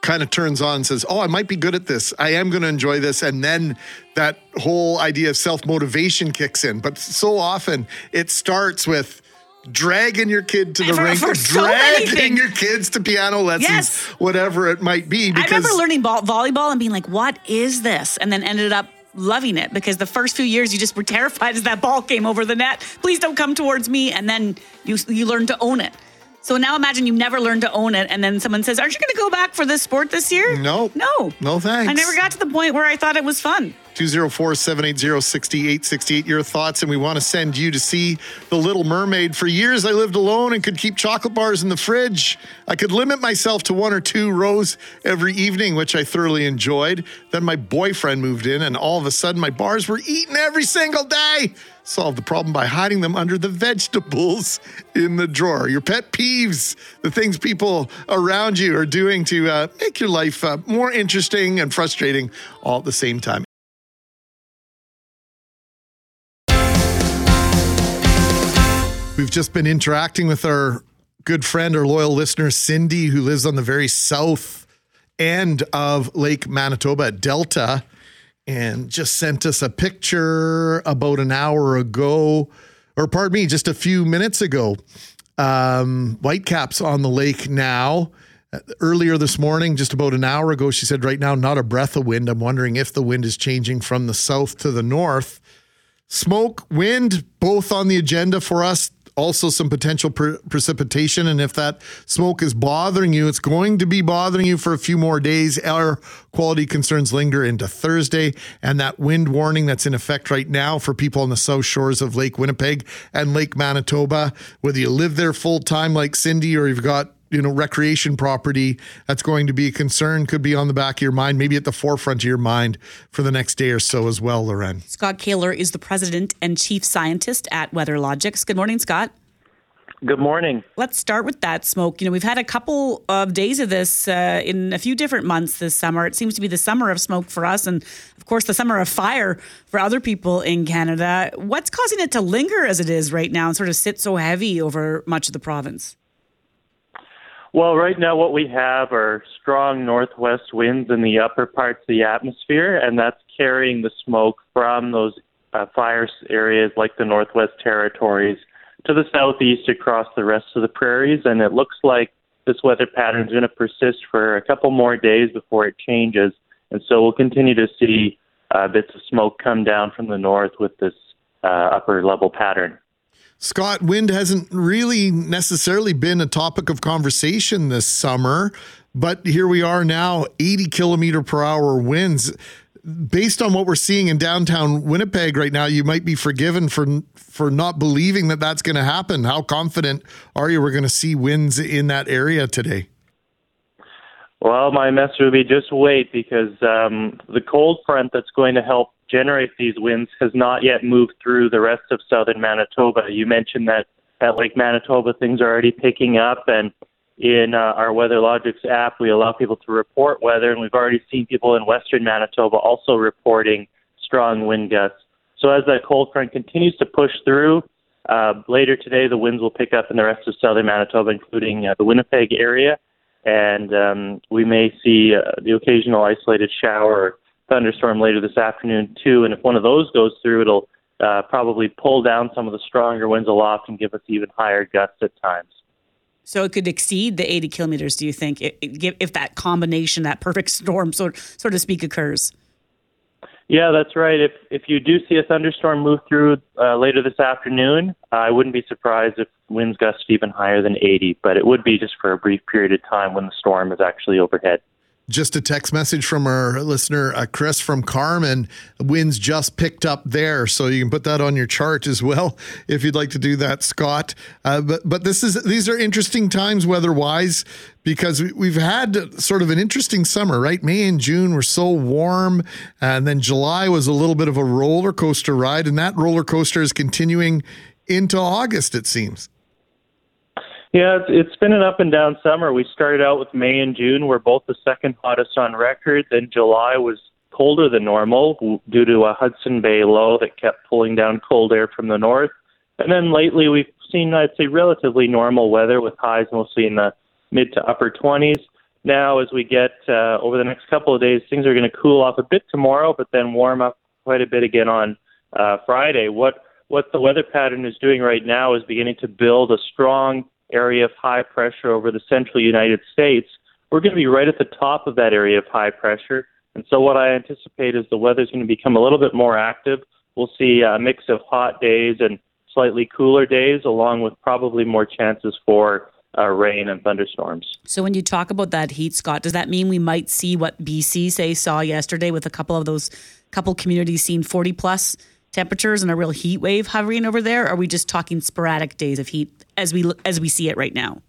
kind of turns on and says, oh, I might be good at this. I am going to enjoy this. And then that whole idea of self-motivation kicks in. But so often it starts with dragging your kid to the for, rink, for so dragging your kids to piano lessons, yes. whatever it might be. Because I remember learning ball, volleyball and being like, what is this? And then ended up loving it because the first few years you just were terrified as that ball came over the net. Please don't come towards me. And then you you learn to own it. So now imagine you never learned to own it. And then someone says, aren't you going to go back for this sport this year? No. No. No, thanks. I never got to the point where I thought it was fun. two oh four, seven eight zero, six eight six eight, your thoughts. And we want to send you to see The Little Mermaid. For years, I lived alone and could keep chocolate bars in the fridge. I could limit myself to one or two rows every evening, which I thoroughly enjoyed. Then my boyfriend moved in, and all of a sudden, my bars were eaten every single day. Solved the problem by hiding them under the vegetables in the drawer. Your pet peeves, the things people around you are doing to uh, make your life uh, more interesting and frustrating all at the same time. We've just been interacting with our good friend, our loyal listener, Cindy, who lives on the very south end of Lake Manitoba, Delta, and just sent us a picture about an hour ago, or pardon me, just a few minutes ago. Um, whitecaps on the lake now. Earlier this morning, just about an hour ago, she said, right now, not a breath of wind. I'm wondering if the wind is changing from the south to the north. Smoke, wind, both on the agenda for us. Also some potential pre- precipitation. And if that smoke is bothering you, it's going to be bothering you for a few more days. Air quality concerns linger into Thursday. And that wind warning that's in effect right now for people on the south shores of Lake Winnipeg and Lake Manitoba, whether you live there full time like Cindy or you've got, you know, recreation property, that's going to be a concern, could be on the back of your mind, maybe at the forefront of your mind for the next day or so as well, Loren. Scott Kaler is the president and chief scientist at WeatherLogics. Good morning, Scott. Good morning. Let's start with that smoke. You know, we've had a couple of days of this uh, in a few different months this summer. It seems to be the summer of smoke for us and, of course, the summer of fire for other people in Canada. What's causing it to linger as it is right now and sort of sit so heavy over much of the province? Well, right now what we have are strong northwest winds in the upper parts of the atmosphere, and that's carrying the smoke from those uh, fire areas like the Northwest Territories to the southeast across the rest of the prairies, and it looks like this weather pattern is going to persist for a couple more days before it changes, and so we'll continue to see uh, bits of smoke come down from the north with this uh, upper level pattern. Scott, wind hasn't really necessarily been a topic of conversation this summer, but here we are now, eighty kilometer per hour winds. Based on what we're seeing in downtown Winnipeg right now, you might be forgiven for for not believing that that's going to happen. How confident are you we're going to see winds in that area today? Well, my message would be just wait, because um, the cold front that's going to help generate these winds has not yet moved through the rest of southern Manitoba. You mentioned that at Lake Manitoba, things are already picking up, and in uh, our WeatherLogics app, we allow people to report weather, and we've already seen people in western Manitoba also reporting strong wind gusts. So as that cold front continues to push through, uh, later today the winds will pick up in the rest of southern Manitoba, including uh, the Winnipeg area, and um, we may see uh, the occasional isolated shower or thunderstorm later this afternoon too, and if one of those goes through, it'll uh, probably pull down some of the stronger winds aloft and give us even higher gusts at times. So it could exceed the eighty kilometers, do you think, if that combination, that perfect storm, so, so to speak, occurs? Yeah, that's right. If if you do see a thunderstorm move through uh, later this afternoon, I wouldn't be surprised if winds gust even higher than eighty, but it would be just for a brief period of time when the storm is actually overhead. Just a text message from our listener, uh, Chris from Carmen. Winds just picked up there, so you can put that on your chart as well if you'd like to do that, Scott. Uh, but but this is these are interesting times weather-wise, because we, we've had sort of an interesting summer, right? May and June were so warm, and then July was a little bit of a roller coaster ride, and that roller coaster is continuing into August, it seems. Yeah, it's been an up and down summer. We started out with May and June were both the second hottest on record. Then July was colder than normal due to a Hudson Bay low that kept pulling down cold air from the north. And then lately we've seen, I'd say, relatively normal weather with highs mostly in the mid to upper twenties. Now as we get uh, over the next couple of days, things are going to cool off a bit tomorrow, but then warm up quite a bit again on uh, Friday. What, what the weather pattern is doing right now is beginning to build a strong area of high pressure over the central United States. We're going to be right at the top of that area of high pressure. And so what I anticipate is the weather's going to become a little bit more active. We'll see a mix of hot days and slightly cooler days, along with probably more chances for uh, rain and thunderstorms. So when you talk about that heat, Scott, does that mean we might see what B C, say, saw yesterday with a couple of those couple communities seeing forty plus temperatures and a real heat wave hovering over there? Or are we just talking sporadic days of heat as we as we see it right now?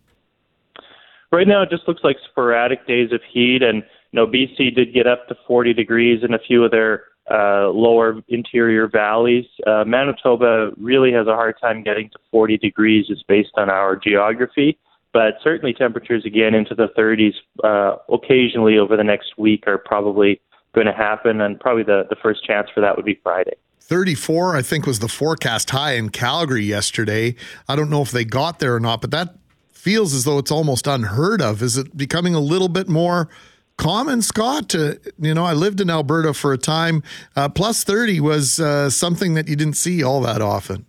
Right now, it just looks like sporadic days of heat, and you know, B C did get up to forty degrees in a few of their uh, lower interior valleys. Uh, Manitoba really has a hard time getting to forty degrees, just based on our geography, but certainly temperatures again into the thirties uh, occasionally over the next week are probably going to happen, and probably the, the first chance for that would be Friday. thirty-four, I think, was the forecast high in Calgary yesterday. I don't know if they got there or not, but that feels as though it's almost unheard of. Is it becoming a little bit more common, Scott? To, you know, I lived in Alberta for a time. Uh, plus thirty was uh, something that you didn't see all that often.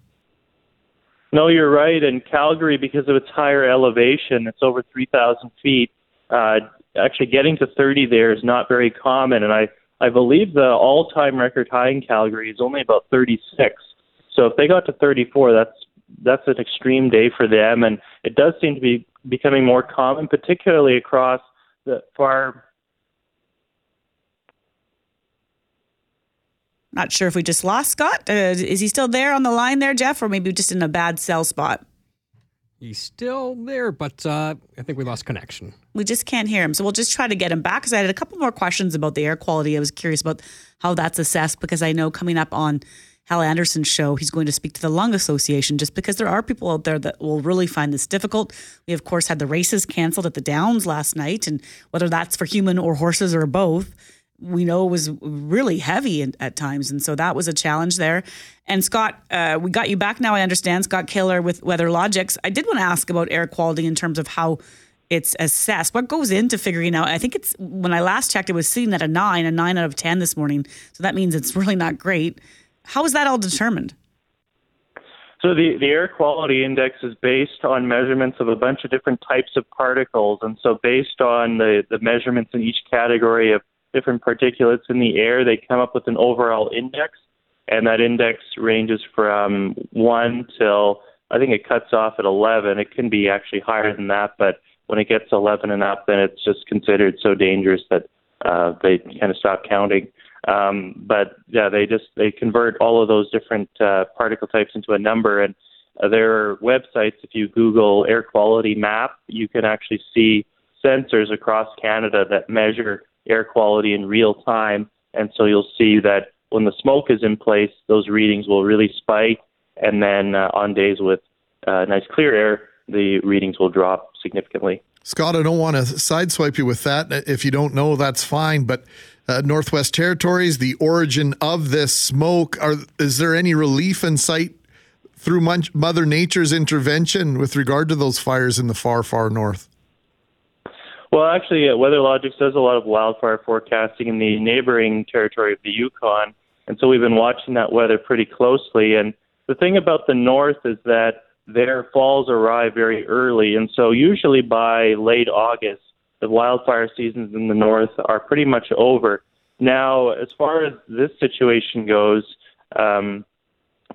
No, you're right. And Calgary, because of its higher elevation, it's over three thousand feet. Uh, actually, getting to thirty there is not very common, and I I believe the all-time record high in Calgary is only about thirty-six. So if they got to thirty-four, that's that's an extreme day for them, and it does seem to be becoming more common, particularly across the far. Not sure if we just lost Scott. Uh, is he still there on the line there, Jeff, or maybe just in a bad cell spot? He's still there, but uh, I think we lost connection. We just can't hear him. So we'll just try to get him back, because I had a couple more questions about the air quality. I was curious about how that's assessed, because I know coming up on Hal Anderson's show, he's going to speak to the Lung Association, just because there are people out there that will really find this difficult. We, of course, had the races canceled at the Downs last night, and whether that's for human or horses or both, we know it was really heavy in, at times. And so that was a challenge there. And Scott, uh, we got you back now, I understand, Scott Kaler with WeatherLogics. I did want to ask about air quality in terms of how it's assessed. What goes into figuring out? I think it's, when I last checked, it was sitting at a nine, a nine out of ten this morning. So that means it's really not great. How is that all determined? So the, the air quality index is based on measurements of a bunch of different types of particles. And so based on the, the measurements in each category of different particulates in the air, they come up with an overall index, and that index ranges from one till I think it cuts off at eleven. It can be actually higher than that, but when it gets eleven and up, then it's just considered so dangerous that uh, they kind of stop counting. Um, but yeah, they just they convert all of those different uh, particle types into a number, and uh, there are websites. If you Google air quality map, you can actually see sensors across Canada that measure air quality in real time. And so you'll see that when the smoke is in place, those readings will really spike. And then uh, on days with uh, nice clear air, the readings will drop significantly. Scott, I don't want to sideswipe you with that. If you don't know, that's fine. But uh, Northwest Territories, the origin of this smoke, are, is there any relief in sight through Mother Nature's intervention with regard to those fires in the far, far north? Well, actually, uh, WeatherLogics does a lot of wildfire forecasting in the neighboring territory of the Yukon, and so we've been watching that weather pretty closely. And the thing about the north is that their falls arrive very early, and so usually by late August, the wildfire seasons in the north are pretty much over. Now, as far as this situation goes, um,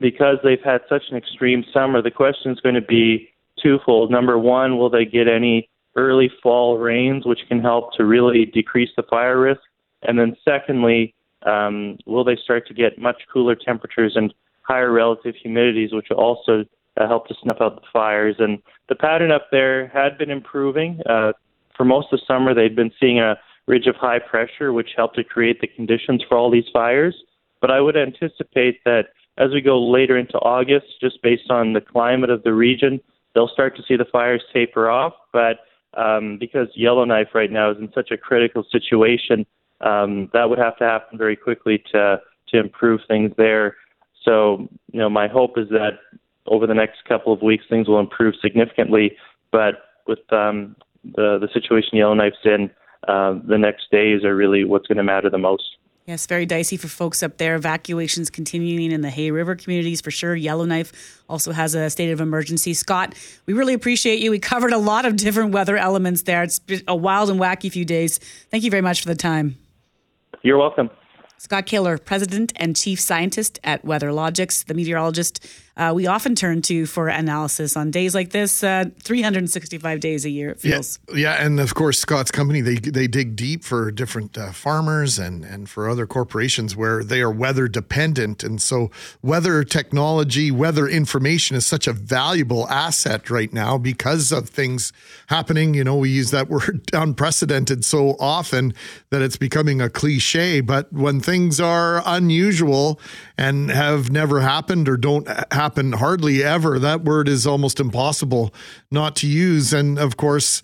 because they've had such an extreme summer, the question is going to be twofold. Number one, will they get any early fall rains, which can help to really decrease the fire risk? And then secondly, um, will they start to get much cooler temperatures and higher relative humidities, which will also uh, help to snuff out the fires? And the pattern up there had been improving. Uh, for most of the summer, they'd been seeing a ridge of high pressure, which helped to create the conditions for all these fires. But I would anticipate that as we go later into August, just based on the climate of the region, they'll start to see the fires taper off. But Um, because Yellowknife right now is in such a critical situation, um, that would have to happen very quickly to to improve things there. So, you know, my hope is that over the next couple of weeks, things will improve significantly. But with um, the the situation Yellowknife's in, uh, the next days are really what's going to matter the most. Yes, very dicey for folks up there. Evacuations continuing in the Hay River communities for sure. Yellowknife also has a state of emergency. Scott, we really appreciate you. We covered a lot of different weather elements there. It's been a wild and wacky few days. Thank you very much for the time. You're welcome. Scott Kaler, President and Chief Scientist at WeatherLogics, the meteorologist uh, we often turn to for analysis on days like this, uh, three hundred sixty-five days a year, it feels. Yeah, yeah, and of course, Scott's company, they they dig deep for different uh, farmers and, and for other corporations where they are weather dependent. And so weather technology, weather information is such a valuable asset right now because of things happening. You know, we use that word unprecedented so often that it's becoming a cliche, but when things are unusual and have never happened or don't happen hardly ever, that word is almost impossible not to use. And of course,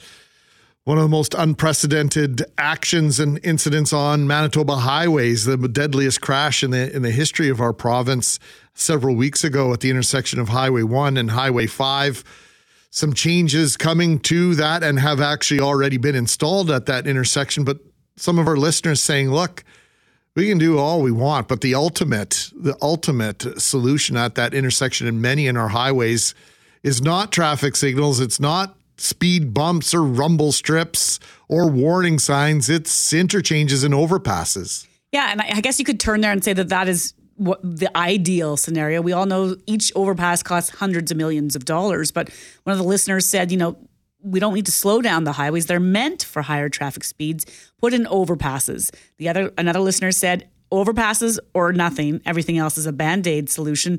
one of the most unprecedented actions and incidents on Manitoba highways, the deadliest crash in the in the history of our province several weeks ago at the intersection of Highway one and Highway five. Some changes coming to that and have actually already been installed at that intersection. But some of our listeners saying, look, we can do all we want, but the ultimate, the ultimate solution at that intersection and many in our highways is not traffic signals. It's not speed bumps or rumble strips or warning signs. It's interchanges and overpasses. Yeah, and I guess you could turn there and say that that is what the ideal scenario. We all know each overpass costs hundreds of millions of dollars, but one of the listeners said, you know, we don't need to slow down the highways. They're meant for higher traffic speeds. Put in overpasses. The other, another listener said, overpasses or nothing. Everything else is a Band-Aid solution.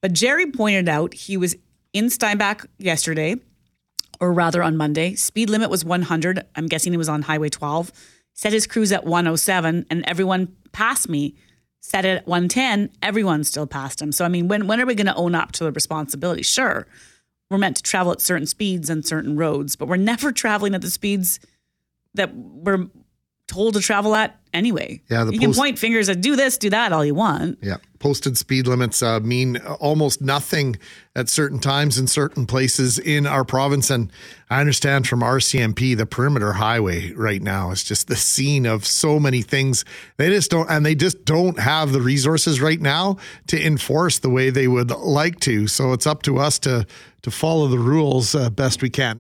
But Jerry pointed out he was in Steinbach yesterday, or rather on Monday. Speed limit was one hundred. I'm guessing he was on Highway twelve. Set his cruise at one oh seven, and everyone passed me. Set it at one ten. Everyone still passed him. So, I mean, when when are we going to own up to the responsibility? Sure. We're meant to travel at certain speeds on certain roads, but we're never traveling at the speeds that we're told to travel at anyway. Yeah, the you post- can point fingers at do this, do that all you want. Yeah, posted speed limits uh, mean almost nothing at certain times in certain places in our province. And I understand from R C M P, the perimeter highway right now is just the scene of so many things. They just don't, and they just don't have the resources right now to enforce the way they would like to. So it's up to us to to follow the rules uh, best we can.